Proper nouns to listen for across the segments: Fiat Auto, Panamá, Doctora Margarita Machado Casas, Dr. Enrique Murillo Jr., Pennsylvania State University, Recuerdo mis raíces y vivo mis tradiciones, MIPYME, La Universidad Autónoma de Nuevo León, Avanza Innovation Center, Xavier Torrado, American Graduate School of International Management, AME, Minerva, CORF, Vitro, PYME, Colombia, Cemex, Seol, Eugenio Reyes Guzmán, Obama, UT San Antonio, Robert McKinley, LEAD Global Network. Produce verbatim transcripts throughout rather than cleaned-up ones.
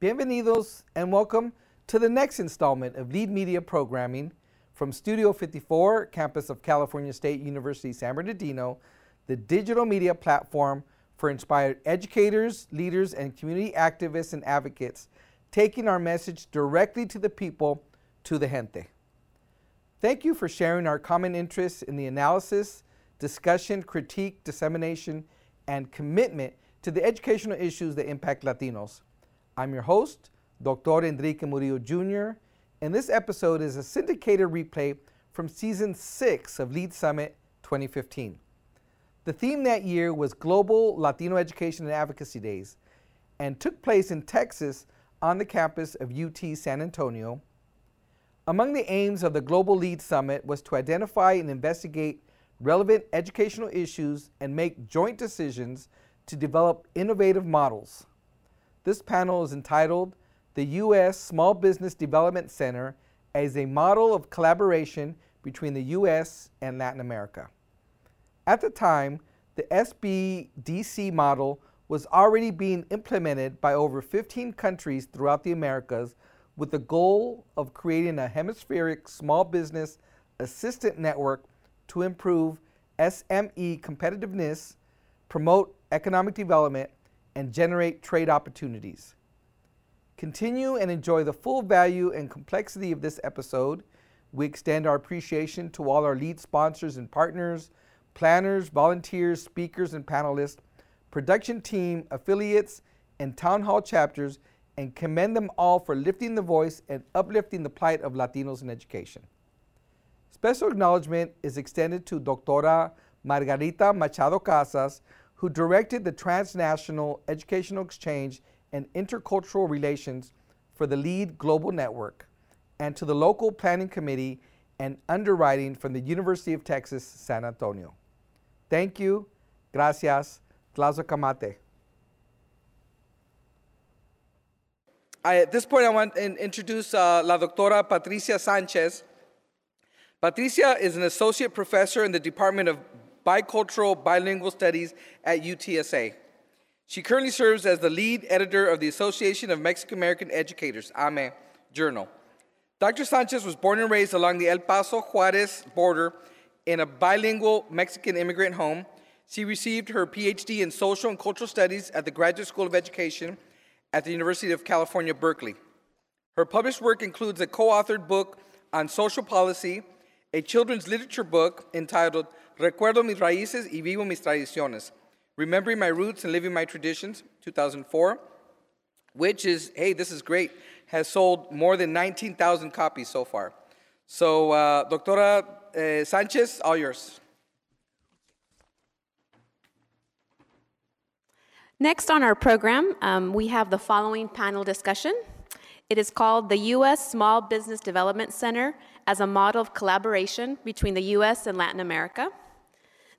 Bienvenidos and welcome to the next installment of LEAD Media Programming from Studio fifty-four, campus of California State University, San Bernardino, the digital media platform for inspired educators, leaders, and community activists and advocates, taking our message directly to the people, to the gente. Thank you for sharing our common interests in the analysis, discussion, critique, dissemination, and commitment to the educational issues that impact Latinos. I'm your host, Doctor Enrique Murillo Junior, and this episode is a syndicated replay from Season six of LEAD Summit twenty fifteen. The theme that year was Global Latino Education and Advocacy Days, and took place in Texas on the campus of U T San Antonio. Among the aims of the Global LEAD Summit was to identify and investigate relevant educational issues and make joint decisions to develop innovative models. This panel is entitled, "The U S Small Business Development Center as a Model of Collaboration Between the U S and Latin America." At the time, the S B D C model was already being implemented by over fifteen countries throughout the Americas, with the goal of creating a hemispheric small business assistant network to improve S M E competitiveness, promote economic development, and generate trade opportunities. Continue and enjoy the full value and complexity of this episode. We extend our appreciation to all our lead sponsors and partners, planners, volunteers, speakers and panelists, production team, affiliates, and town hall chapters, and commend them all for lifting the voice and uplifting the plight of Latinos in education. Special acknowledgement is extended to Doctora Margarita Machado Casas, who directed the Transnational Educational Exchange and Intercultural Relations for the LEAD Global Network, and to the local planning committee and underwriting from the University of Texas, San Antonio. Thank you. Gracias. Tlazocamate. I, at this point, I want to introduce uh, la doctora Patricia Sanchez. Patricia is an associate professor in the Department of Bicultural Bilingual Studies at U T S A. She currently serves as the lead editor of the Association of Mexican-American Educators, A M E, journal. Doctor Sanchez was born and raised along the El Paso-Juarez border in a bilingual Mexican immigrant home. She received her P H D in Social and Cultural Studies at the Graduate School of Education at the University of California, Berkeley. Her published work includes a co-authored book on social policy, a children's literature book entitled Recuerdo mis raíces y vivo mis tradiciones, Remembering My Roots and Living My Traditions, two thousand four, which is, hey, this is great, has sold more than nineteen thousand copies so far. So, uh, Doctora uh, Sanchez, all yours. Next on our program, um, we have the following panel discussion. It is called the U S Small Business Development Center as a Model of Collaboration Between the U S and Latin America.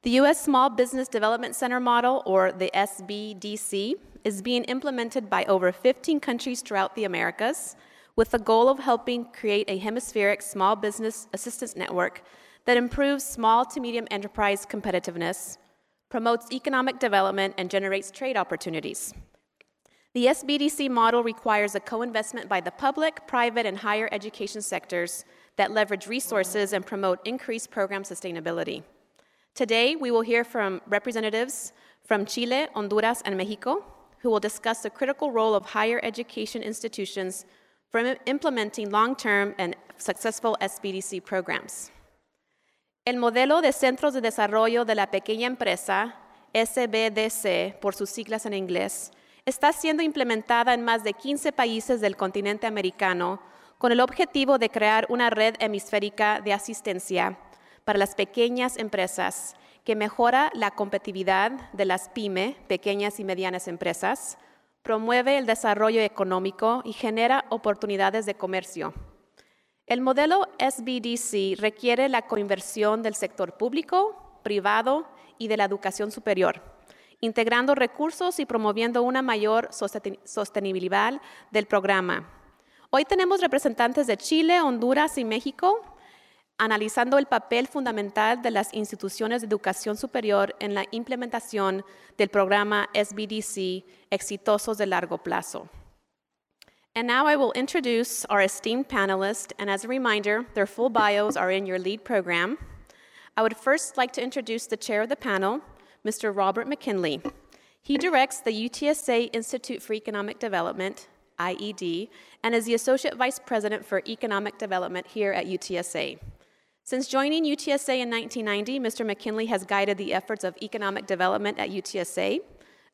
The U S Small Business Development Center model, or the S B D C, is being implemented by over fifteen countries throughout the Americas, with the goal of helping create a hemispheric small business assistance network that improves small to medium enterprise competitiveness, promotes economic development, and generates trade opportunities. The S B D C model requires a co-investment by the public, private, and higher education sectors that leverage resources and promote increased program sustainability. Today, we will hear from representatives from Chile, Honduras, and Mexico, who will discuss the critical role of higher education institutions for implementing long-term and successful S B D C programs. El modelo de Centros de Desarrollo de la Pequeña Empresa, S B D C, por sus siglas en inglés, está siendo implementada en más de quince países del continente americano con el objetivo de crear una red hemisférica de asistencia para las pequeñas empresas que mejora la competitividad de las PYME, pequeñas y medianas empresas, promueve el desarrollo económico y genera oportunidades de comercio. El modelo S B D C requiere la coinversión del sector público, privado y de la educación superior, integrando recursos y promoviendo una mayor sostenibilidad del programa. Hoy tenemos representantes de Chile, Honduras y México, analizando el papel fundamental de las instituciones de educación superior en la implementación del programa S B D C exitosos de largo plazo. And now I will introduce our esteemed panelists, and as a reminder, their full bios are in your LEAD program. I would first like to introduce the chair of the panel, Mister Robert McKinley. He directs the U T S A Institute for Economic Development, I E D, and is the Associate Vice President for Economic Development here at U T S A. Since joining U T S A in nineteen ninety, Mister McKinley has guided the efforts of economic development at U T S A,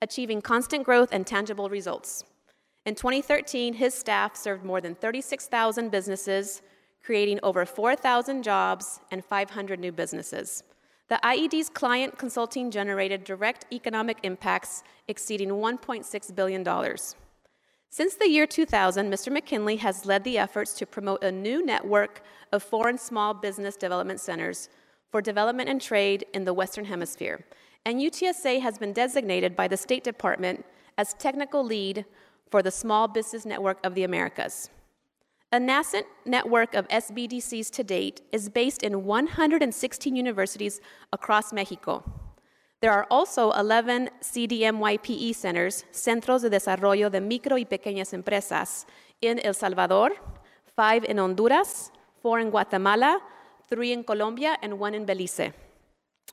achieving constant growth and tangible results. In twenty thirteen, his staff served more than thirty-six thousand businesses, creating over four thousand jobs and five hundred new businesses. The I E D's client consulting generated direct economic impacts exceeding one point six billion dollars. Since the year two thousand, Mister McKinley has led the efforts to promote a new network of foreign small business development centers for development and trade in the Western Hemisphere. And U T S A has been designated by the State Department as technical lead for the Small Business Network of the Americas. A nascent network of S B D Cs to date is based in one hundred sixteen universities across Mexico. There are also eleven C D M Y P E centers, Centros de Desarrollo de Micro y Pequeñas Empresas, in El Salvador, five in Honduras, four in Guatemala, three in Colombia, and one in Belize.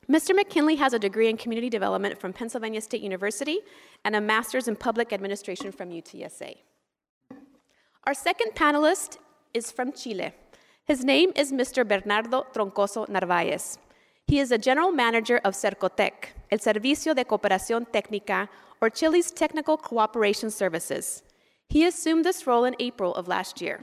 Mister McKinley has a degree in community development from Pennsylvania State University and a master's in public administration from U T S A. Our second panelist is from Chile. His name is Mister Bernardo Troncoso Narváez. He is a general manager of Cercotec, El Servicio de Cooperación Técnica, or Chile's Technical Cooperation Services. He assumed this role in April of last year.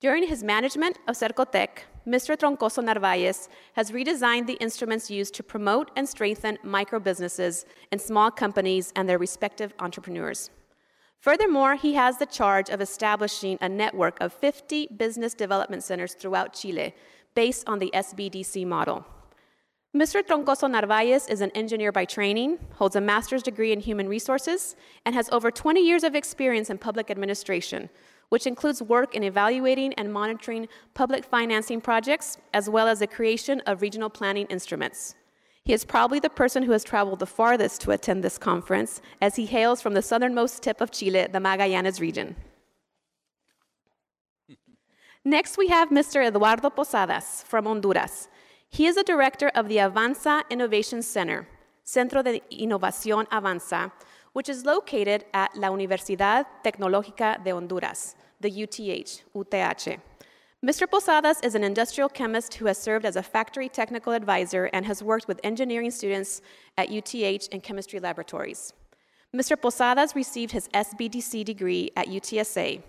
During his management of Cercotec, Mister Troncoso Narváez has redesigned the instruments used to promote and strengthen microbusinesses and small companies and their respective entrepreneurs. Furthermore, he has the charge of establishing a network of fifty business development centers throughout Chile based on the S B D C model. Mister Troncoso Narváez is an engineer by training, holds a master's degree in human resources, and has over twenty years of experience in public administration, which includes work in evaluating and monitoring public financing projects, as well as the creation of regional planning instruments. He is probably the person who has traveled the farthest to attend this conference, as he hails from the southernmost tip of Chile, the Magallanes region. Next, we have Mister Eduardo Posadas from Honduras. He is a director of the Avanza Innovation Center, Centro de Innovación Avanza, which is located at La Universidad Tecnológica de Honduras, the U T H. Mister Posadas is an industrial chemist who has served as a factory technical advisor and has worked with engineering students at U T H and chemistry laboratories. Mister Posadas received his S B D C degree at U T S A.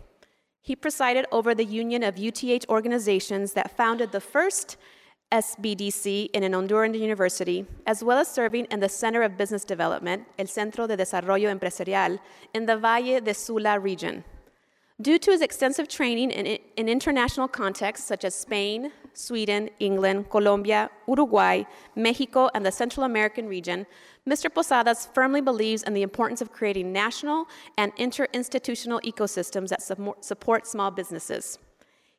He presided over the union of U T H organizations that founded the first S B D C in an Honduran university, as well as serving in the Center of Business Development, El Centro de Desarrollo Empresarial, in the Valle de Sula region. Due to his extensive training in, in international contexts such as Spain, Sweden, England, Colombia, Uruguay, Mexico, and the Central American region, Mister Posadas firmly believes in the importance of creating national and interinstitutional ecosystems that su- support small businesses.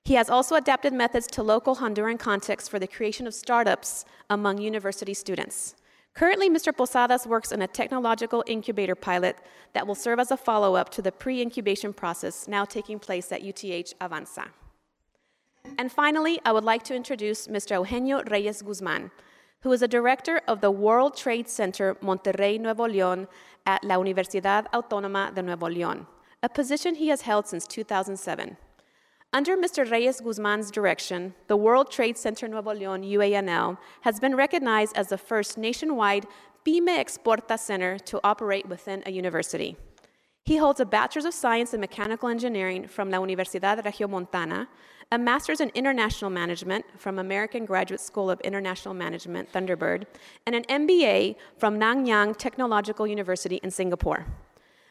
He has also adapted methods to local Honduran contexts for the creation of startups among university students. Currently, Mister Posadas works on a technological incubator pilot that will serve as a follow-up to the pre-incubation process now taking place at U T H Avanza. And finally, I would like to introduce Mister Eugenio Reyes Guzmán, who is a director of the World Trade Center Monterrey, Nuevo León at La Universidad Autónoma de Nuevo León, a position he has held since two thousand seven. Under Mister Reyes Guzmán's direction, the World Trade Center Nuevo León, U A N L, has been recognized as the first nationwide PYME Exporta Center to operate within a university. He holds a Bachelor's of Science in Mechanical Engineering from La Universidad Regiomontana, a Master's in International Management from American Graduate School of International Management, Thunderbird, and an M B A from Nanyang Technological University in Singapore.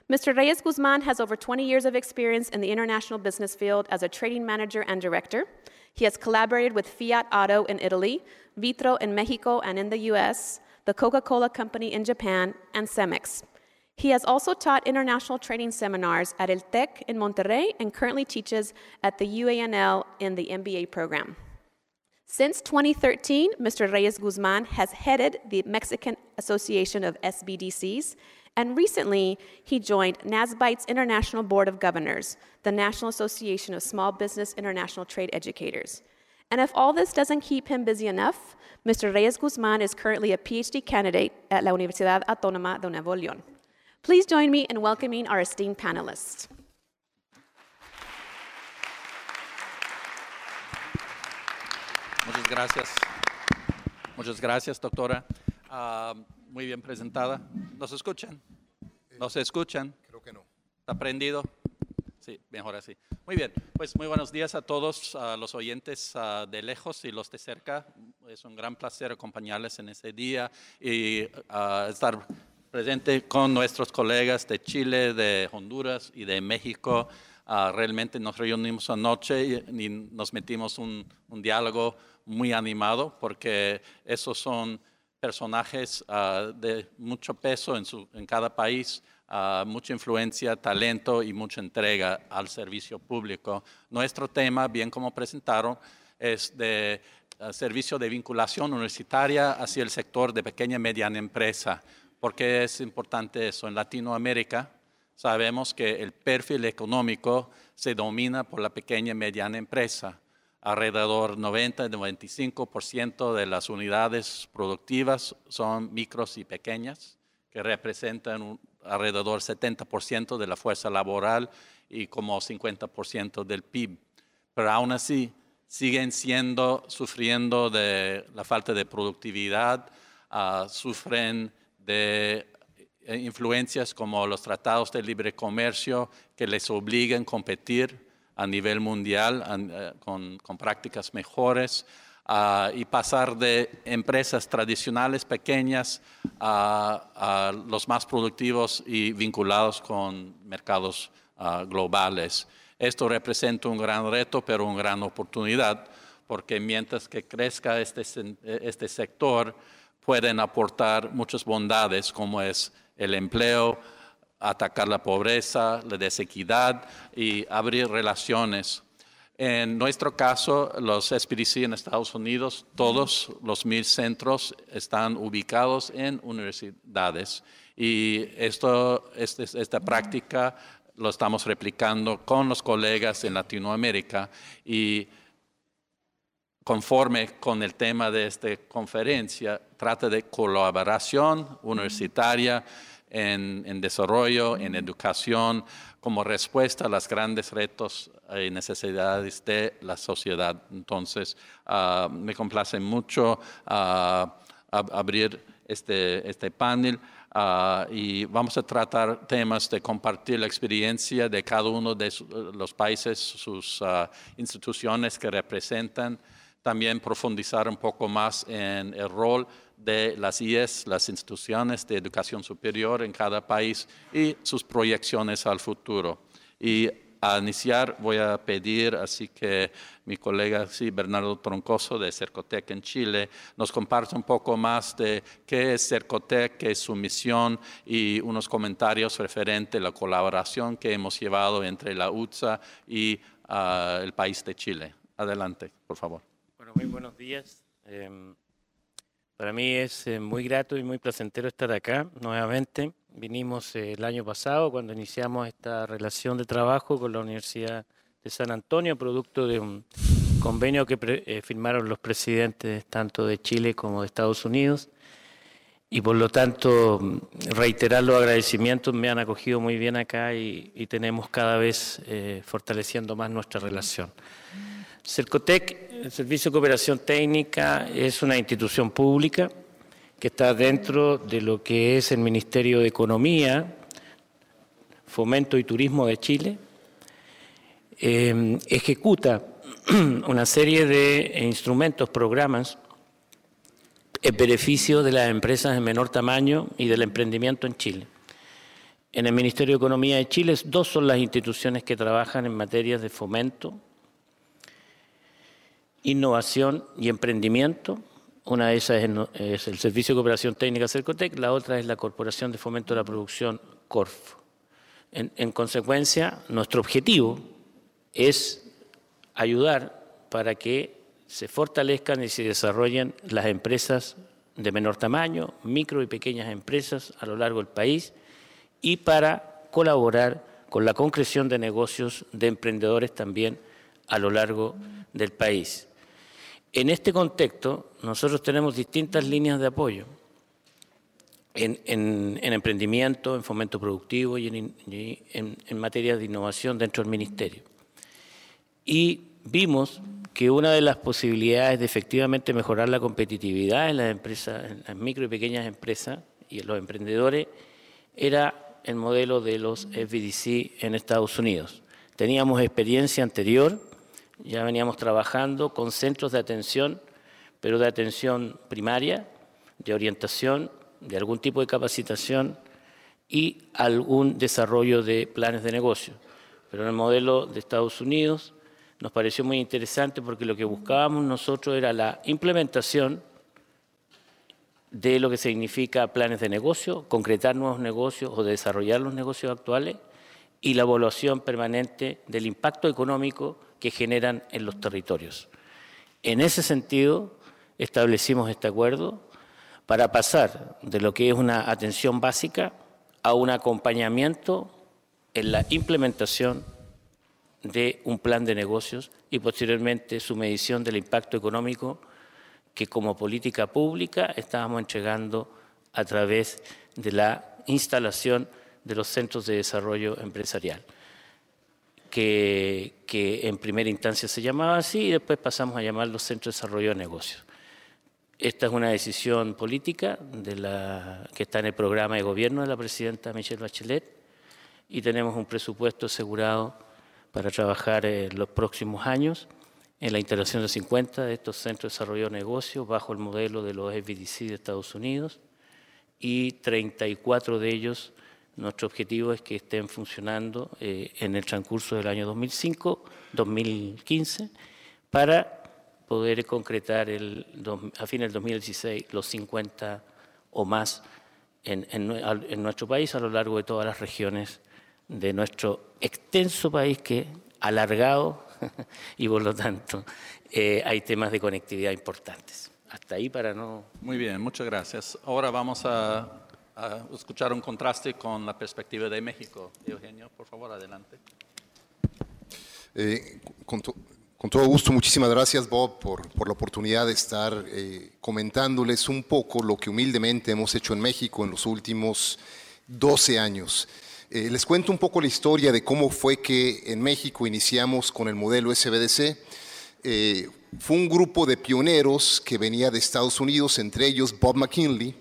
Mister Reyes Guzmán has over twenty years of experience in the international business field as a trading manager and director. He has collaborated with Fiat Auto in Italy, Vitro in Mexico and in the U S, the Coca-Cola Company in Japan, and Cemex. He has also taught international trading seminars at El Tec in Monterrey and currently teaches at the U A N L in the M B A program. Since twenty thirteen, Mister Reyes Guzmán has headed the Mexican Association of S B D Cs And recently, he joined NASBITE's International Board of Governors, the National Association of Small Business International Trade Educators. And if all this doesn't keep him busy enough, Mister Reyes Guzmán is currently a PhD candidate at La Universidad Autónoma de Nuevo León. Please join me in welcoming our esteemed panelists. Muchas gracias. Muchas gracias, doctora. Uh, muy bien presentada. ¿Nos escuchan? ¿Nos escuchan? Creo que no. ¿Está prendido? Sí, mejor así. Muy bien, pues muy buenos días a todos uh, los oyentes uh, de lejos y los de cerca. Es un gran placer acompañarles en este día y uh, estar presente con nuestros colegas de Chile, de Honduras y de México. Uh, realmente nos reunimos anoche y, y nos metimos un, un diálogo muy animado porque esos son personajes uh, de mucho peso en, su, en cada país. Uh, mucha influencia, talento y mucha entrega al servicio público. Nuestro tema, bien como presentaron, es de uh, servicio de vinculación universitaria hacia el sector de pequeña y mediana empresa. ¿Por qué es importante eso? En Latinoamérica sabemos que el perfil económico se domina por la pequeña y mediana empresa. Alrededor noventa a noventa y cinco por ciento de las unidades productivas son micros y pequeñas, que representan un alrededor setenta por ciento de la fuerza laboral y como cincuenta por ciento del P I B. Pero aún así, siguen siendo, sufriendo de la falta de productividad, uh, sufren de influencias como los tratados de libre comercio que les obligan a competir a nivel mundial an, uh, con, con prácticas mejores uh, y pasar de empresas tradicionales pequeñas a, a los más productivos y vinculados con mercados uh, globales. Esto representa un gran reto, pero una gran oportunidad, porque mientras que crezca este, este sector, pueden aportar muchas bondades como es el empleo, atacar la pobreza, la desequidad y abrir relaciones. En nuestro caso, los S B D C en Estados Unidos, todos los mil centros están ubicados en universidades y esto, este, esta práctica lo estamos replicando con los colegas en Latinoamérica y conforme con el tema de esta conferencia, trata de colaboración universitaria en, en desarrollo, en educación, como respuesta a los grandes retos y necesidades de la sociedad. Entonces, uh, me complace mucho uh, abrir este, este panel uh, y vamos a tratar temas de compartir la experiencia de cada uno de los países, sus uh, instituciones que representan. También profundizar un poco más en el rol de las I E S, las instituciones de educación superior en cada país y sus proyecciones al futuro. Y a iniciar voy a pedir, así que mi colega sí, Bernardo Troncoso de Cercotec en Chile nos comparte un poco más de qué es Cercotec, qué es su misión y unos comentarios referente a la colaboración que hemos llevado entre la U T S A y uh, el país de Chile. Adelante, por favor. Muy buenos días. Eh, para mí es eh, muy grato y muy placentero estar acá nuevamente. Vinimos eh, el año pasado cuando iniciamos esta relación de trabajo con la Universidad de San Antonio, producto de un convenio que pre eh, firmaron los presidentes tanto de Chile como de Estados Unidos. Y por lo tanto, reiterar los agradecimientos, me han acogido muy bien acá y, y tenemos cada vez eh, fortaleciendo más nuestra relación. Cercotec, el Servicio de Cooperación Técnica, es una institución pública que está dentro de lo que es el Ministerio de Economía, Fomento y Turismo de Chile. Eh, ejecuta una serie de instrumentos, programas, en beneficio de las empresas de menor tamaño y del emprendimiento en Chile. En el Ministerio de Economía de Chile, dos son las instituciones que trabajan en materias de fomento, innovación y emprendimiento. Una de esas es el Servicio de Cooperación Técnica Cercotec, la otra es la Corporación de Fomento de la Producción, CORF. En, en consecuencia, nuestro objetivo es ayudar para que se fortalezcan y se desarrollen las empresas de menor tamaño, micro y pequeñas empresas a lo largo del país y para colaborar con la concreción de negocios de emprendedores también a lo largo del país. En este contexto, nosotros tenemos distintas líneas de apoyo en, en, en emprendimiento, en fomento productivo y, en, y en, en materia de innovación dentro del Ministerio. Y vimos que una de las posibilidades de efectivamente mejorar la competitividad en las empresas, en las micro y pequeñas empresas y en los emprendedores era el modelo de los S B D C en Estados Unidos. Teníamos experiencia anterior, ya veníamos trabajando con centros de atención, pero de atención primaria, de orientación, de algún tipo de capacitación y algún desarrollo de planes de negocio. Pero en el modelo de Estados Unidos nos pareció muy interesante porque lo que buscábamos nosotros era la implementación de lo que significa planes de negocio, concretar nuevos negocios o desarrollar los negocios actuales y la evaluación permanente del impacto económico que generan en los territorios. En ese sentido, establecimos este acuerdo para pasar de lo que es una atención básica a un acompañamiento en la implementación de un plan de negocios y posteriormente su medición del impacto económico que como política pública estábamos entregando a través de la instalación de los centros de desarrollo empresarial, que, que en primera instancia se llamaba así y después pasamos a llamar los centros de desarrollo de negocios. Esta es una decisión política de la, que está en el programa de gobierno de la presidenta Michelle Bachelet y tenemos un presupuesto asegurado para trabajar en los próximos años en la instalación de cincuenta de estos centros de desarrollo de negocios bajo el modelo de los S B D C de Estados Unidos y treinta y cuatro de ellos. Nuestro objetivo es que estén funcionando eh, en el transcurso del año dos mil cinco a dos mil quince para poder concretar el, a fines del dos mil dieciséis los cincuenta o más en, en, en nuestro país a lo largo de todas las regiones de nuestro extenso país que es alargado y por lo tanto eh, hay temas de conectividad importantes. Hasta ahí para no... Muy bien, muchas gracias. Ahora vamos a, a escuchar un contraste con la perspectiva de México. Eugenio, por favor, adelante. Eh, con, to, con todo gusto, muchísimas gracias Bob por, por la oportunidad de estar eh, comentándoles un poco lo que humildemente hemos hecho en México en los últimos doce años. Eh, les cuento un poco la historia de cómo fue que en México iniciamos con el modelo S B D C. Eh, fue un grupo de pioneros que venía de Estados Unidos, entre ellos Bob McKinley,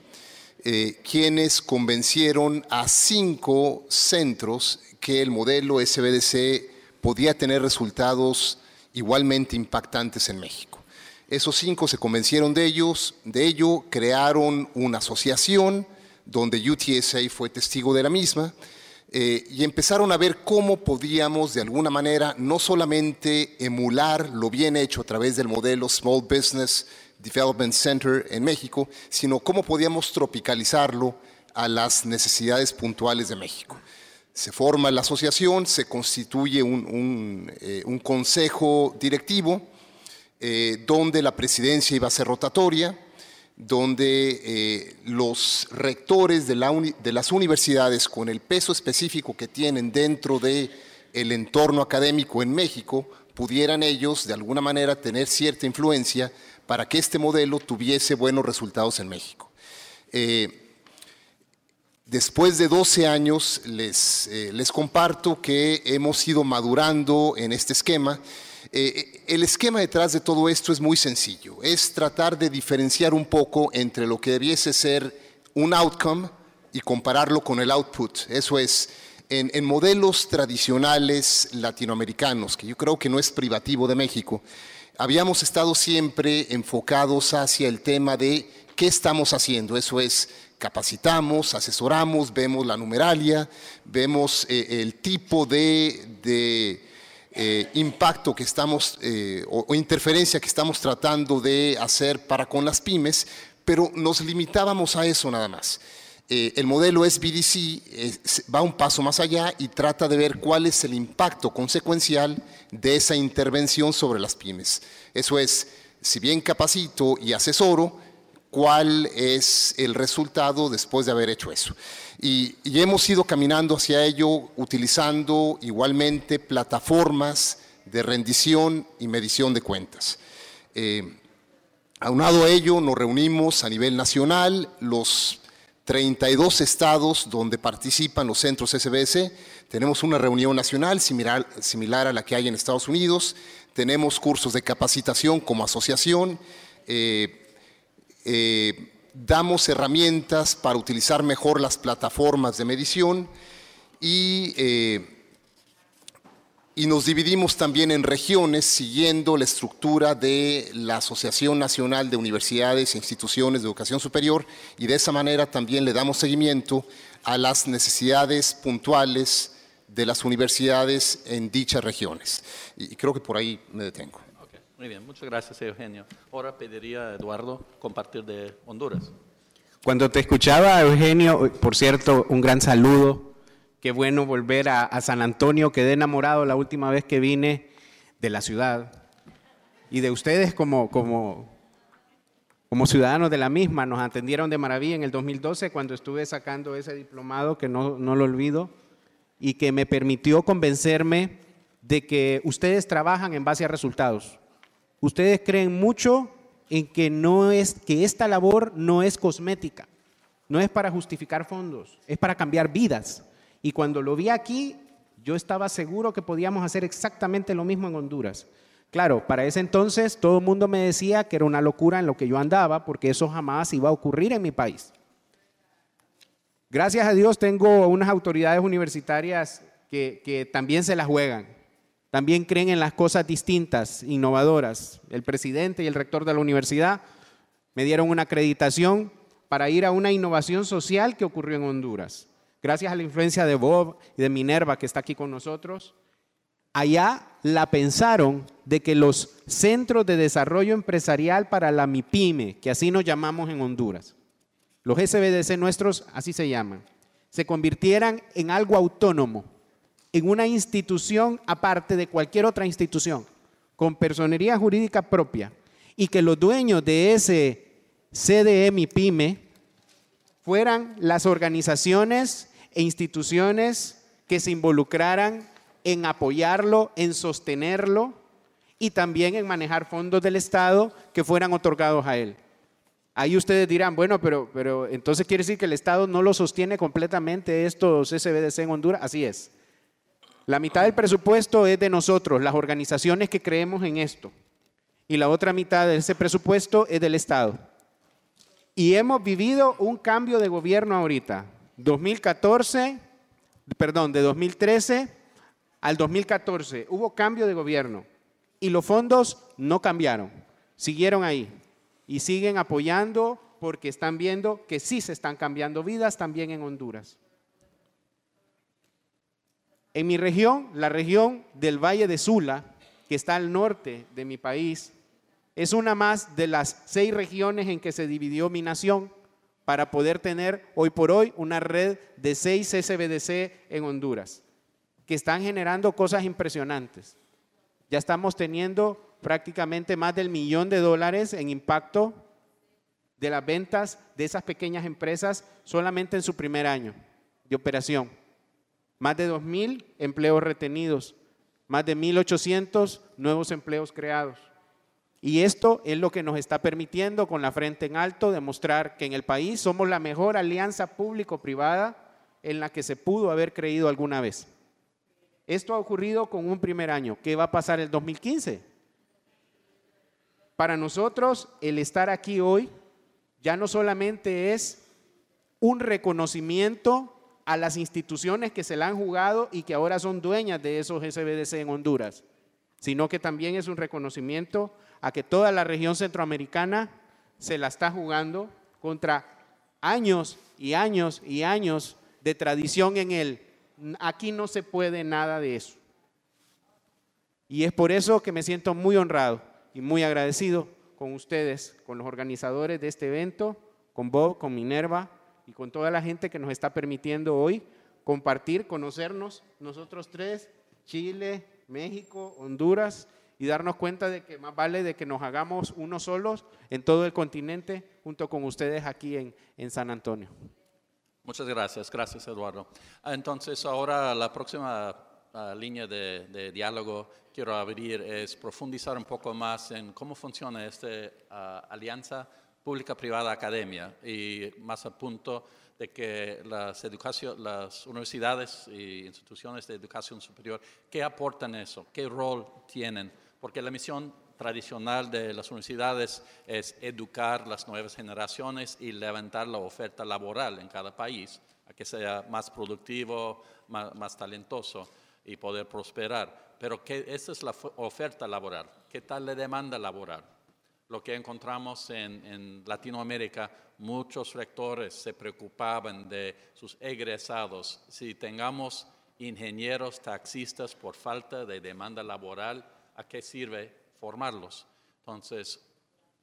eh, quienes convencieron a cinco centros que el modelo S B D C podía tener resultados igualmente impactantes en México. Esos cinco se convencieron de ellos, de ello crearon una asociación donde U T S A fue testigo de la misma. Eh, y empezaron a ver cómo podíamos de alguna manera no solamente emular lo bien hecho a través del modelo Small Business Development Center en México, sino cómo podíamos tropicalizarlo a las necesidades puntuales de México. Se forma la asociación, se constituye un, un, eh, un consejo directivo eh, donde la presidencia iba a ser rotatoria, donde eh, los rectores de, la uni de las universidades con el peso específico que tienen dentro del del entorno académico en México, pudieran ellos de alguna manera tener cierta influencia para que este modelo tuviese buenos resultados en México. Eh, después de doce años les, eh, les comparto que hemos ido madurando en este esquema. Eh, el esquema detrás de todo esto es muy sencillo, es tratar de diferenciar un poco entre lo que debiese ser un outcome y compararlo con el output. Eso es, en, en modelos tradicionales latinoamericanos, que yo creo que no es privativo de México, habíamos estado siempre enfocados hacia el tema de qué estamos haciendo. Eso es, capacitamos, asesoramos, vemos la numeralia, vemos eh, el tipo de... de Eh, impacto que estamos eh, o, o interferencia que estamos tratando de hacer para con las pymes, pero nos limitábamos a eso nada más. Eh, el modelo S B D C eh, va un paso más allá y trata de ver cuál es el impacto consecuencial de esa intervención sobre las pymes. Eso es, si bien capacito y asesoro, cuál es el resultado después de haber hecho eso. Y, y hemos ido caminando hacia ello utilizando igualmente plataformas de rendición y medición de cuentas. Eh, aunado a ello, nos reunimos a nivel nacional, los treinta y dos estados donde participan los centros S B D C. Tenemos una reunión nacional similar, similar a la que hay en Estados Unidos. Tenemos cursos de capacitación como asociación. Eh, eh, damos herramientas para utilizar mejor las plataformas de medición y, eh, y nos dividimos también en regiones siguiendo la estructura de la Asociación Nacional de Universidades e Instituciones de Educación Superior, y de esa manera también le damos seguimiento a las necesidades puntuales de las universidades en dichas regiones. Y creo que por ahí me detengo. Okay. Muy bien, muchas gracias, Eugenio. Ahora pediría a Eduardo compartir de Honduras. Cuando te escuchaba, Eugenio, por cierto, un gran saludo. Qué bueno volver a, a San Antonio. Quedé enamorado la última vez que vine de la ciudad y de ustedes como, como, como ciudadanos de la misma. Nos atendieron de maravilla en el dos mil doce cuando estuve sacando ese diplomado que no, no lo olvido, y que me permitió convencerme de que ustedes trabajan en base a resultados. Ustedes creen mucho en que, no es, que esta labor no es cosmética, no es para justificar fondos, es para cambiar vidas. Y cuando lo vi aquí, yo estaba seguro que podíamos hacer exactamente lo mismo en Honduras. Claro, para ese entonces todo el mundo me decía que era una locura en lo que yo andaba, porque eso jamás iba a ocurrir en mi país. Gracias a Dios tengo unas autoridades universitarias que, que también se la juegan, también creen en las cosas distintas, innovadoras. El presidente y el rector de la universidad me dieron una acreditación para ir a una innovación social que ocurrió en Honduras. Gracias a la influencia de Bob y de Minerva, que está aquí con nosotros, allá la pensaron de que los Centros de Desarrollo Empresarial para la MIPYME, que así nos llamamos en Honduras, los S B D C nuestros, así se llaman, se convirtieran en algo autónomo, en una institución aparte de cualquier otra institución, con personería jurídica propia, y que los dueños de ese C D E MIPYME fueran las organizaciones e instituciones que se involucraran en apoyarlo, en sostenerlo y también en manejar fondos del Estado que fueran otorgados a él. Ahí ustedes dirán, bueno, pero, pero entonces quiere decir que el Estado no lo sostiene completamente estos S B D C en Honduras. Así es. La mitad del presupuesto es de nosotros, las organizaciones que creemos en esto. Y la otra mitad de ese presupuesto es del Estado. Y hemos vivido un cambio de gobierno ahorita. dos mil catorce, perdón, de dos mil trece al dos mil catorce hubo cambio de gobierno. Y los fondos no cambiaron, siguieron ahí. Y siguen apoyando porque están viendo que sí se están cambiando vidas también en Honduras. En mi región, la región del Valle de Sula, que está al norte de mi país, es una más de las seis regiones en que se dividió mi nación para poder tener hoy por hoy una red de seis S B D C en Honduras, que están generando cosas impresionantes. Ya estamos teniendo prácticamente más del millón de dólares en impacto de las ventas de esas pequeñas empresas solamente en su primer año de operación. Más de dos mil empleos retenidos, más de mil ochocientos nuevos empleos creados. Y esto es lo que nos está permitiendo con la frente en alto demostrar que en el país somos la mejor alianza público-privada en la que se pudo haber creído alguna vez. Esto ha ocurrido con un primer año. ¿Qué va a pasar el dos mil quince? Para nosotros, el estar aquí hoy ya no solamente es un reconocimiento a las instituciones que se la han jugado y que ahora son dueñas de esos S B D C en Honduras, sino que también es un reconocimiento a que toda la región centroamericana se la está jugando contra años y años y años de tradición en el aquí no se puede nada de eso. Y es por eso que me siento muy honrado y muy agradecido con ustedes, con los organizadores de este evento, con Bob, con Minerva y con toda la gente que nos está permitiendo hoy compartir, conocernos, nosotros tres, Chile, México, Honduras y darnos cuenta de que más vale de que nos hagamos unos solos en todo el continente junto con ustedes aquí en, en San Antonio. Muchas gracias, gracias Eduardo. Entonces ahora la próxima uh, línea de, de diálogo quiero abrir es profundizar un poco más en cómo funciona esta uh, alianza pública-privada-academia y más a punto de que las, educación, las universidades e instituciones de educación superior, ¿qué aportan eso? ¿Qué rol tienen? Porque la misión tradicional de las universidades es educar las nuevas generaciones y levantar la oferta laboral en cada país, a que sea más productivo, más, más talentoso y poder prosperar. Pero ¿qué, esa es la oferta laboral? ¿Qué tal la demanda laboral? Lo que encontramos en, en Latinoamérica, muchos rectores se preocupaban de sus egresados. Si tengamos ingenieros taxistas por falta de demanda laboral, ¿a qué sirve formarlos? Entonces,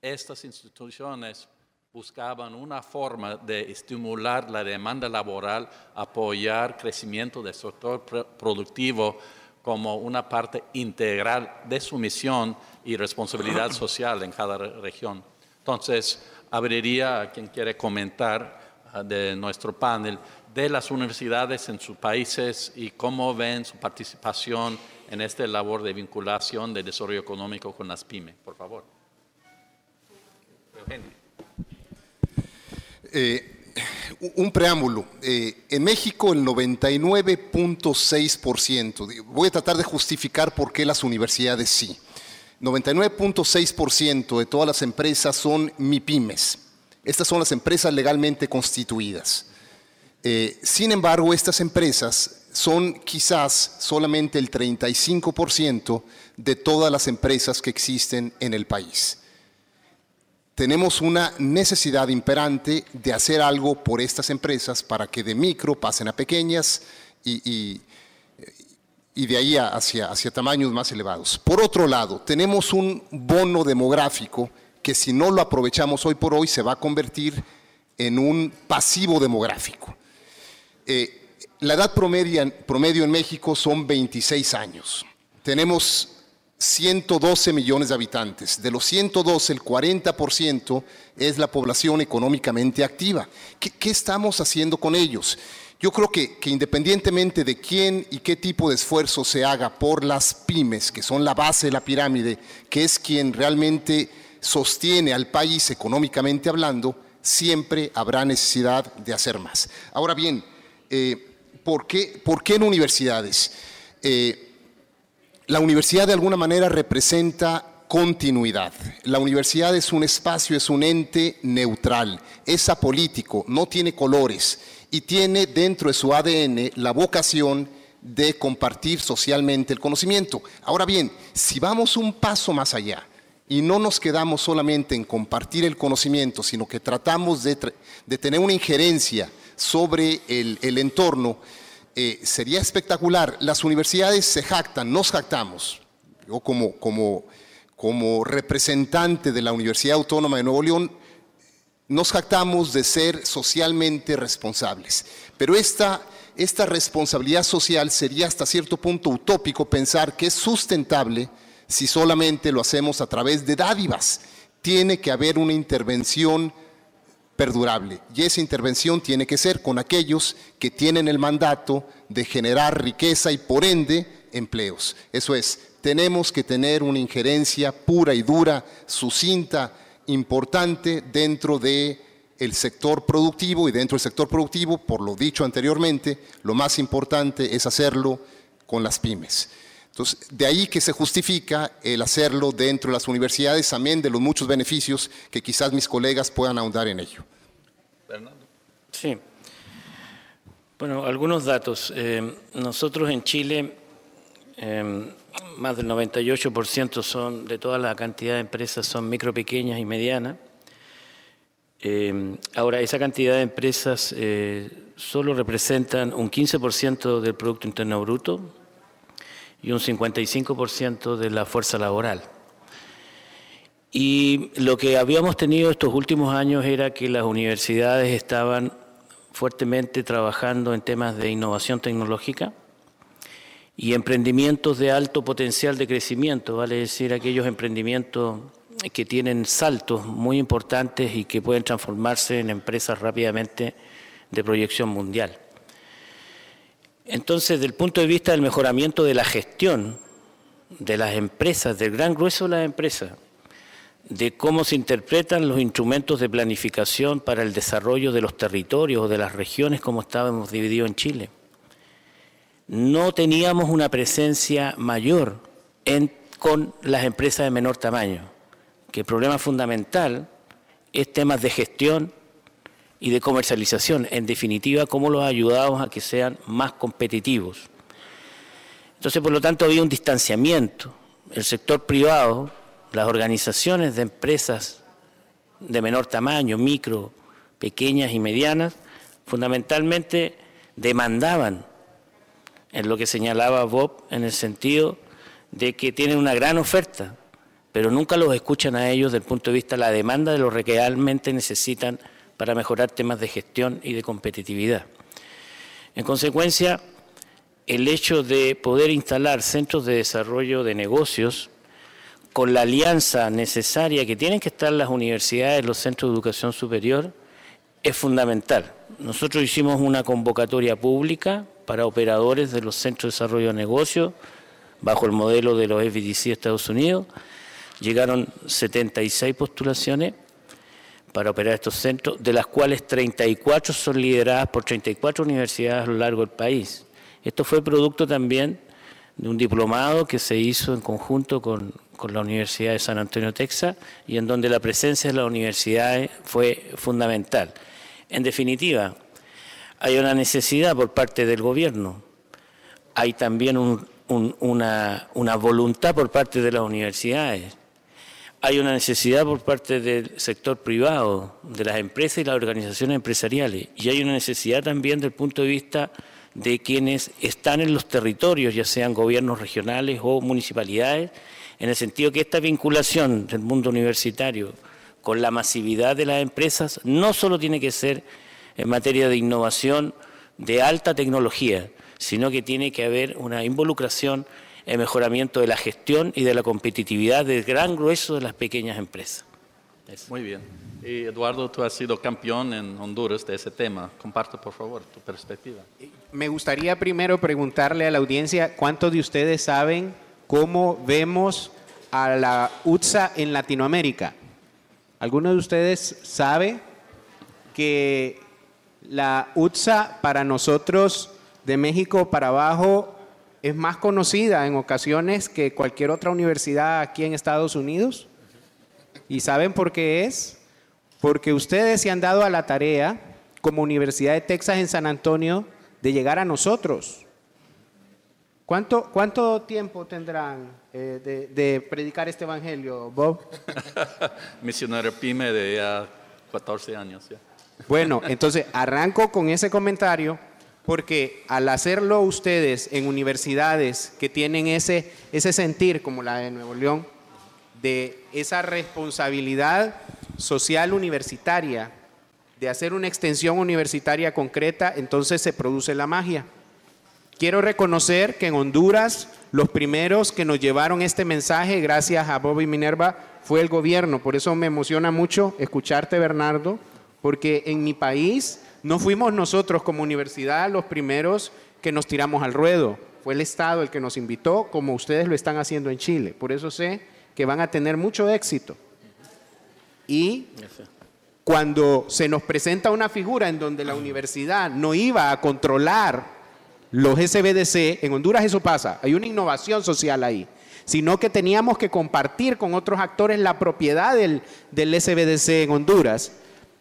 estas instituciones buscaban una forma de estimular la demanda laboral, apoyar crecimiento del sector productivo como una parte integral de su misión y responsabilidad social en cada región. Entonces, abriría a quien quiere comentar de nuestro panel de las universidades en sus países y cómo ven su participación en esta labor de vinculación de desarrollo económico con las pymes, por favor. Eugenio. Eh, un preámbulo. Eh, en México el noventa y nueve punto seis por ciento, voy a tratar de justificar por qué las universidades sí. noventa y nueve punto seis por ciento de todas las empresas son MIPYMES. Estas son las empresas legalmente constituidas. Eh, sin embargo, estas empresas son quizás solamente el treinta y cinco por ciento de todas las empresas que existen en el país. Tenemos una necesidad imperante de hacer algo por estas empresas para que de micro pasen a pequeñas y, y, y de ahí hacia, hacia tamaños más elevados. Por otro lado, tenemos un bono demográfico que si no lo aprovechamos hoy por hoy se va a convertir en un pasivo demográfico. Eh, la edad promedio, promedio en México son veintiséis años. Tenemos ciento doce millones de habitantes. De los ciento doce, el cuarenta por ciento es la población económicamente activa. ¿Qué, qué estamos haciendo con ellos? Yo creo que, que independientemente de quién y qué tipo de esfuerzo se haga por las pymes, que son la base de la pirámide, que es quien realmente sostiene al país económicamente hablando, siempre habrá necesidad de hacer más. Ahora bien, eh, ¿por qué, por qué en universidades? Eh, la universidad de alguna manera representa continuidad. La universidad es un espacio, es un ente neutral, es apolítico, no tiene colores y tiene dentro de su A D N la vocación de compartir socialmente el conocimiento. Ahora bien, si vamos un paso más allá, y no nos quedamos solamente en compartir el conocimiento, sino que tratamos de, de tener una injerencia sobre el, el entorno, eh, sería espectacular. Las universidades se jactan, nos jactamos. Yo como, como, como representante de la Universidad Autónoma de Nuevo León, nos jactamos de ser socialmente responsables. Pero esta, esta responsabilidad social sería hasta cierto punto utópico pensar que es sustentable si solamente lo hacemos a través de dádivas. Tiene que haber una intervención perdurable y esa intervención tiene que ser con aquellos que tienen el mandato de generar riqueza y por ende empleos. Eso es, tenemos que tener una injerencia pura y dura, sucinta, importante dentro de el sector productivo y dentro del sector productivo, por lo dicho anteriormente, lo más importante es hacerlo con las pymes. Entonces, de ahí que se justifica el hacerlo dentro de las universidades, amén de los muchos beneficios que quizás mis colegas puedan ahondar en ello. Bernardo. Sí. Bueno, algunos datos. Eh, nosotros en Chile, eh, más del noventa y ocho por ciento son, de toda la cantidad de empresas son micro, pequeñas y medianas. Eh, ahora, esa cantidad de empresas eh, solo representan un quince por ciento del Producto Interno Bruto y un cincuenta y cinco por ciento de la fuerza laboral. Y lo que habíamos tenido estos últimos años era que las universidades estaban fuertemente trabajando en temas de innovación tecnológica y emprendimientos de alto potencial de crecimiento, vale decir, aquellos emprendimientos que tienen saltos muy importantes y que pueden transformarse en empresas rápidamente de proyección mundial. Entonces, desde el punto de vista del mejoramiento de la gestión de las empresas, del gran grueso de las empresas, de cómo se interpretan los instrumentos de planificación para el desarrollo de los territorios o de las regiones como estábamos divididos en Chile. No teníamos una presencia mayor en, con las empresas de menor tamaño, que el problema fundamental es temas de gestión y de comercialización, en definitiva, cómo los ayudamos a que sean más competitivos. Entonces, por lo tanto, había un distanciamiento. El sector privado, las organizaciones de empresas de menor tamaño, micro, pequeñas y medianas, fundamentalmente demandaban, en lo que señalaba Bob, en el sentido de que tienen una gran oferta, pero nunca los escuchan a ellos desde el punto de vista de la demanda de lo que realmente necesitan para mejorar temas de gestión y de competitividad. En consecuencia, el hecho de poder instalar centros de desarrollo de negocios con la alianza necesaria que tienen que estar las universidades, los centros de educación superior, es fundamental. Nosotros hicimos una convocatoria pública para operadores de los centros de desarrollo de negocios bajo el modelo de los S B D C de Estados Unidos. Llegaron setenta y seis postulaciones para operar estos centros, de las cuales treinta y cuatro son lideradas por treinta y cuatro universidades a lo largo del país. Esto fue producto también de un diplomado que se hizo en conjunto con, con la Universidad de San Antonio, Texas, y en donde la presencia de las universidades fue fundamental. En definitiva, hay una necesidad por parte del gobierno, hay también un, un, una, una voluntad por parte de las universidades, hay una necesidad por parte del sector privado, de las empresas y las organizaciones empresariales, y hay una necesidad también desde el punto de vista de quienes están en los territorios, ya sean gobiernos regionales o municipalidades, en el sentido que esta vinculación del mundo universitario con la masividad de las empresas no solo tiene que ser en materia de innovación de alta tecnología, sino que tiene que haber una involucración en mejoramiento de la gestión y de la competitividad del gran grueso de las pequeñas empresas. Eso. Muy bien. Y Eduardo, tú has sido campeón en Honduras de ese tema. Comparte, por favor, tu perspectiva. Me gustaría primero preguntarle a la audiencia, ¿cuántos de ustedes saben cómo vemos a la U T S A en Latinoamérica? ¿Alguno de ustedes sabe que la U T S A para nosotros de México para abajo es más conocida en ocasiones que cualquier otra universidad aquí en Estados Unidos? ¿Y saben por qué es? Porque ustedes se han dado a la tarea, como Universidad de Texas en San Antonio, de llegar a nosotros. ¿Cuánto, cuánto tiempo tendrán eh, de, de predicar este evangelio, Bob? Misionario PYME de ya catorce años. Ya. Bueno, entonces arranco con ese comentario, porque al hacerlo ustedes en universidades que tienen ese, ese sentir, como la de Nuevo León, de esa responsabilidad social universitaria, de hacer una extensión universitaria concreta, entonces se produce la magia. Quiero reconocer que en Honduras los primeros que nos llevaron este mensaje, gracias a Bob y Minerva, fue el gobierno. Por eso me emociona mucho escucharte, Bernardo, porque en mi país no fuimos nosotros como universidad los primeros que nos tiramos al ruedo. Fue el Estado el que nos invitó, como ustedes lo están haciendo en Chile. Por eso sé que van a tener mucho éxito. Y cuando se nos presenta una figura en donde la universidad no iba a controlar los S B D C, en Honduras eso pasa, hay una innovación social ahí, sino que teníamos que compartir con otros actores la propiedad del, del S B D C en Honduras,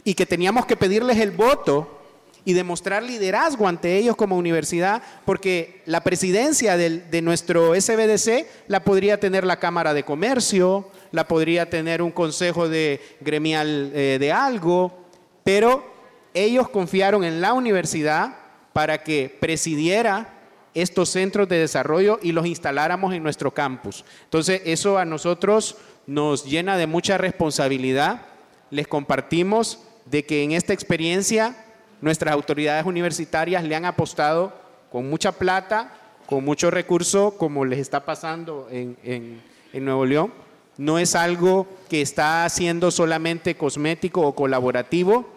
y que teníamos que pedirles el voto y demostrar liderazgo ante ellos como universidad, porque la presidencia del, de nuestro S B D C la podría tener la Cámara de Comercio, la podría tener un consejo de gremial eh, de algo, pero ellos confiaron en la universidad para que presidiera estos centros de desarrollo y los instaláramos en nuestro campus. Entonces, eso a nosotros nos llena de mucha responsabilidad. Les compartimos de que en esta experiencia nuestras autoridades universitarias le han apostado con mucha plata, con mucho recurso, como les está pasando en, en, en Nuevo León. No es algo que está siendo solamente cosmético o colaborativo,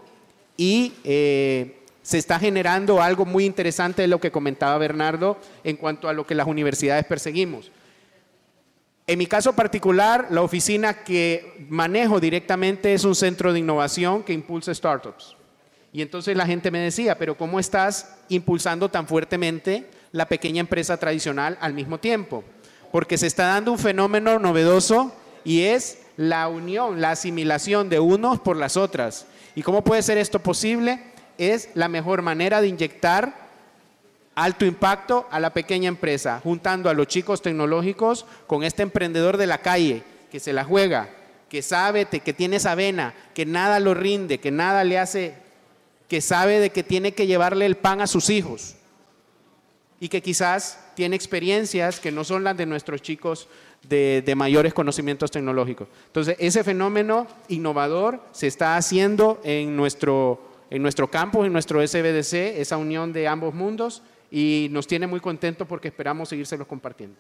y eh, se está generando algo muy interesante de lo que comentaba Bernardo en cuanto a lo que las universidades perseguimos. En mi caso particular, la oficina que manejo directamente es un centro de innovación que impulsa startups. Y entonces la gente me decía, pero ¿cómo estás impulsando tan fuertemente la pequeña empresa tradicional al mismo tiempo? Porque se está dando un fenómeno novedoso, y es la unión, la asimilación de unos por las otras. ¿Y cómo puede ser esto posible? Es la mejor manera de inyectar alto impacto a la pequeña empresa, juntando a los chicos tecnológicos con este emprendedor de la calle, que se la juega, que sabe, que tiene esa vena, que nada lo rinde, que nada le hace, que sabe de que tiene que llevarle el pan a sus hijos, y que quizás tiene experiencias que no son las de nuestros chicos de, de mayores conocimientos tecnológicos. Entonces, ese fenómeno innovador se está haciendo en nuestro, en nuestro campus, en nuestro S B D C, esa unión de ambos mundos, y nos tiene muy contentos porque esperamos seguírselos compartiendo.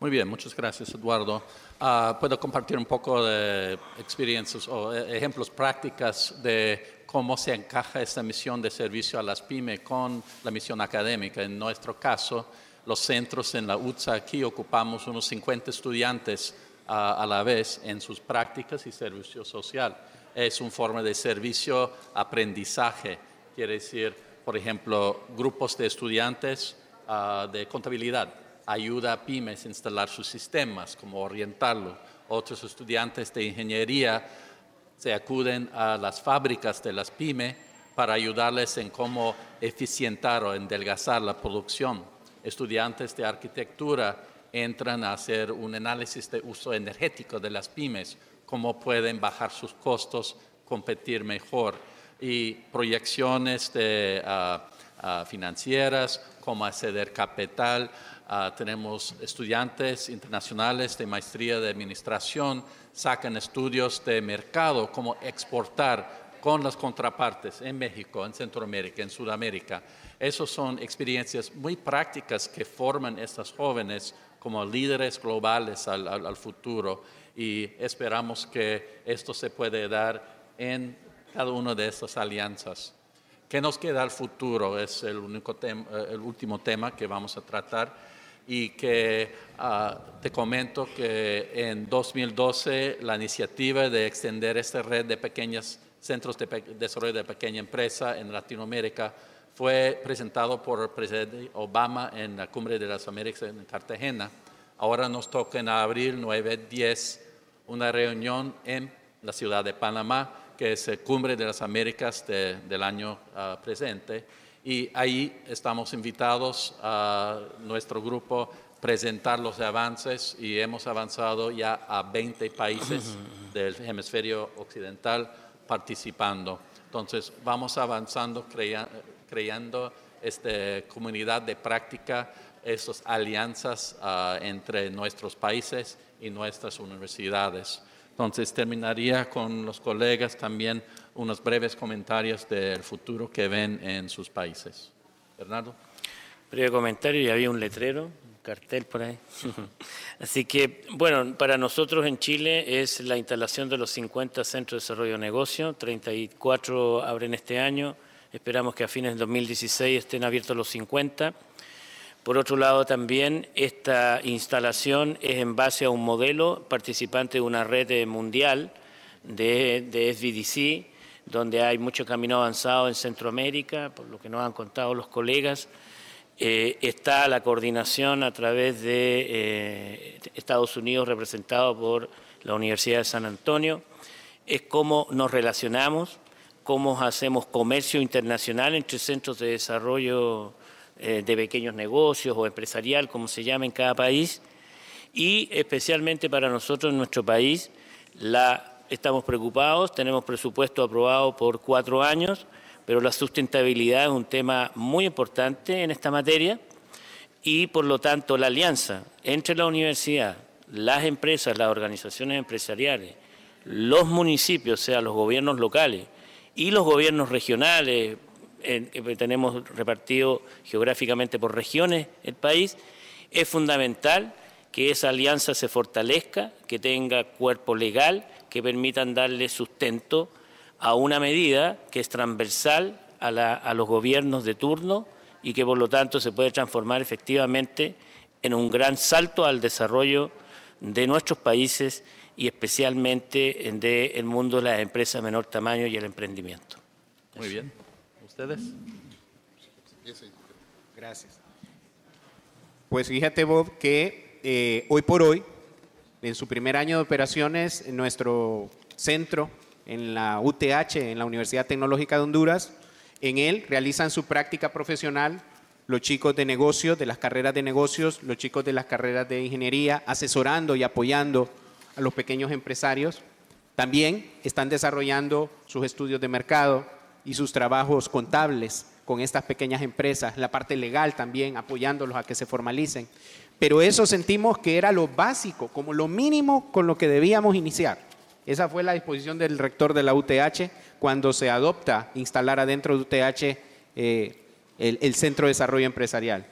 Muy bien, muchas gracias, Eduardo. Uh, puedo compartir un poco de experiencias o ejemplos prácticas de cómo se encaja esta misión de servicio a las pymes con la misión académica. En nuestro caso, los centros en la U T S A aquí ocupamos unos cincuenta estudiantes uh, a la vez en sus prácticas y servicio social. Es una forma de servicio aprendizaje, quiere decir, por ejemplo, grupos de estudiantes uh, de contabilidad, ayuda a pymes a instalar sus sistemas, como orientarlo. Otros estudiantes de ingeniería se acuden a las fábricas de las pymes para ayudarles en cómo eficientar o adelgazar la producción. Estudiantes de arquitectura entran a hacer un análisis de uso energético de las pymes, cómo pueden bajar sus costos, competir mejor. Y proyecciones de, uh, uh, financieras, cómo acceder capital. Uh, tenemos estudiantes internacionales de maestría de administración, sacan estudios de mercado, cómo exportar con las contrapartes en México, en Centroamérica, en Sudamérica. Esas son experiencias muy prácticas que forman a estas jóvenes como líderes globales al, al, al futuro, y esperamos que esto se puede dar en cada una de estas alianzas. ¿Qué nos queda al futuro? Es el, único tema, el último tema que vamos a tratar. Y que uh, te comento que en dos mil doce la iniciativa de extender esta red de pequeños centros de pe desarrollo de pequeña empresa en Latinoamérica fue presentado por el presidente Obama en la Cumbre de las Américas en Cartagena. Ahora nos toca en abril nueve diez una reunión en la ciudad de Panamá, que es la Cumbre de las Américas de, del año uh, presente. Y ahí estamos invitados a nuestro grupo a presentar los avances, y hemos avanzado ya a veinte países del hemisferio occidental participando. Entonces, vamos avanzando, crea, creando esta comunidad de práctica, estas alianzas uh, entre nuestros países y nuestras universidades. Entonces, terminaría con los colegas también unos breves comentarios del futuro que ven en sus países. Bernardo. Breve comentario, ya había un letrero, un cartel por ahí. Así que, bueno, para nosotros en Chile es la instalación de los cincuenta centros de desarrollo de negocio, treinta y cuatro abren este año, esperamos que a fines del dos mil dieciséis estén abiertos los cincuenta. Por otro lado, también esta instalación es en base a un modelo participante de una red mundial de, de S B D C, donde hay mucho camino avanzado en Centroamérica, por lo que nos han contado los colegas. Eh, está la coordinación a través de eh, Estados Unidos, representado por la Universidad de San Antonio. Es cómo nos relacionamos, cómo hacemos comercio internacional entre centros de desarrollo eh, de pequeños negocios o empresarial, como se llama en cada país. Y especialmente para nosotros en nuestro país, la estamos preocupados, tenemos presupuesto aprobado por cuatro años, pero la sustentabilidad es un tema muy importante en esta materia, y por lo tanto la alianza entre la universidad, las empresas, las organizaciones empresariales, los municipios, o sea, los gobiernos locales y los gobiernos regionales, eh, tenemos repartido geográficamente por regiones el país, Es fundamental que esa alianza se fortalezca, que tenga cuerpo legal, que permitan darle sustento a una medida que es transversal a, la, a los gobiernos de turno y que por lo tanto se puede transformar efectivamente en un gran salto al desarrollo de nuestros países y especialmente del mundo de las empresas de menor tamaño y el emprendimiento. Muy bien. ¿Ustedes? Gracias. Pues fíjate, Bob, que eh, hoy por hoy, en su primer año de operaciones, en nuestro centro, en la U T H, en la Universidad Tecnológica de Honduras, en él realizan su práctica profesional los chicos de negocios, de las carreras de negocios, los chicos de las carreras de ingeniería, asesorando y apoyando a los pequeños empresarios. También están desarrollando sus estudios de mercado y sus trabajos contables con estas pequeñas empresas, la parte legal también, apoyándolos a que se formalicen. Pero eso sentimos que era lo básico, como lo mínimo con lo que debíamos iniciar. Esa fue la disposición del rector de la U T H cuando se adopta instalar adentro de U T H eh, el, el Centro de Desarrollo Empresarial.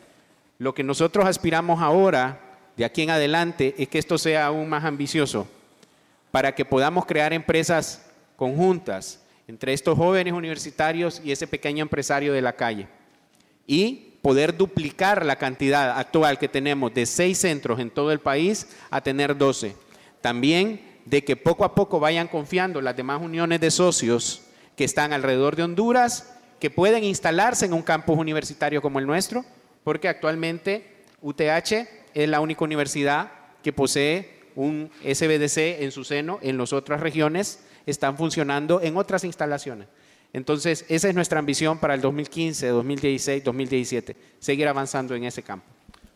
Lo que nosotros aspiramos ahora, de aquí en adelante, es que esto sea aún más ambicioso, para que podamos crear empresas conjuntas entre estos jóvenes universitarios y ese pequeño empresario de la calle y poder duplicar la cantidad actual que tenemos de seis centros en todo el país a tener doce. También de que poco a poco vayan confiando las demás uniones de socios que están alrededor de Honduras, que pueden instalarse en un campus universitario como el nuestro, porque actualmente U T H es la única universidad que posee un S B D C en su seno. En las otras regiones están funcionando en otras instalaciones. Entonces, esa es nuestra ambición para el dos mil quince, dos mil dieciséis, dos mil diecisiete, seguir avanzando en ese campo.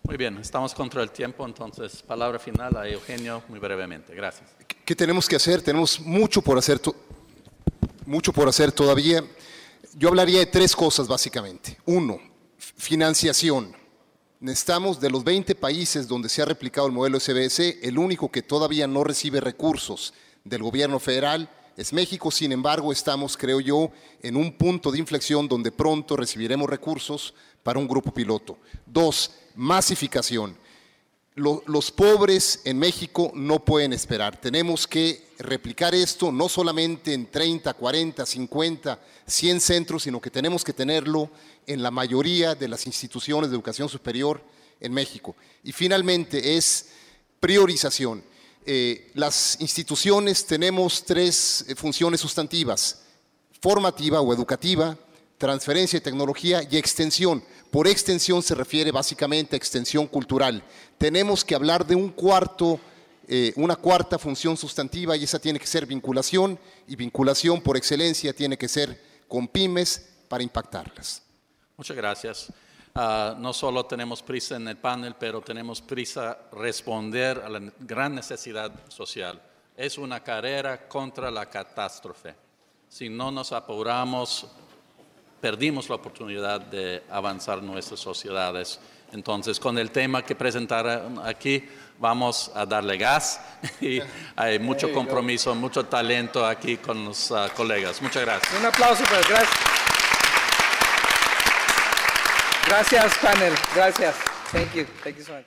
Muy bien, estamos contra el tiempo, entonces, palabra final a Eugenio, muy brevemente. Gracias. ¿Qué tenemos que hacer? Tenemos mucho por hacer, mucho por hacer todavía. Yo hablaría de tres cosas, básicamente. Uno, financiación. Necesitamos, de los veinte países donde se ha replicado el modelo S B D C, el único que todavía no recibe recursos del gobierno federal es México. Sin embargo, estamos, creo yo, en un punto de inflexión donde pronto recibiremos recursos para un grupo piloto. Dos, masificación. Los pobres en México no pueden esperar. Tenemos que replicar esto no solamente en treinta, cuarenta, cincuenta, cien centros, sino que tenemos que tenerlo en la mayoría de las instituciones de educación superior en México. Y finalmente es priorización. Eh, las instituciones tenemos tres funciones sustantivas: formativa o educativa, transferencia de tecnología y extensión. Por extensión se refiere básicamente a extensión cultural. Tenemos que hablar de un cuarto Eh, una cuarta función sustantiva, y esa tiene que ser vinculación, y vinculación por excelencia tiene que ser con pymes para impactarlas. Muchas gracias. Uh, no solo tenemos prisa en el panel, pero tenemos prisa responder a la gran necesidad social. Es una carrera contra la catástrofe. Si no nos apuramos, perdimos la oportunidad de avanzar nuestras sociedades. Entonces, con el tema que presentaron aquí, vamos a darle gas, y hay mucho compromiso, mucho talento aquí con los uh, colegas. Muchas gracias. Un aplauso, pues. Gracias. Gracias, panel. Gracias. Thank you. Thank you so much.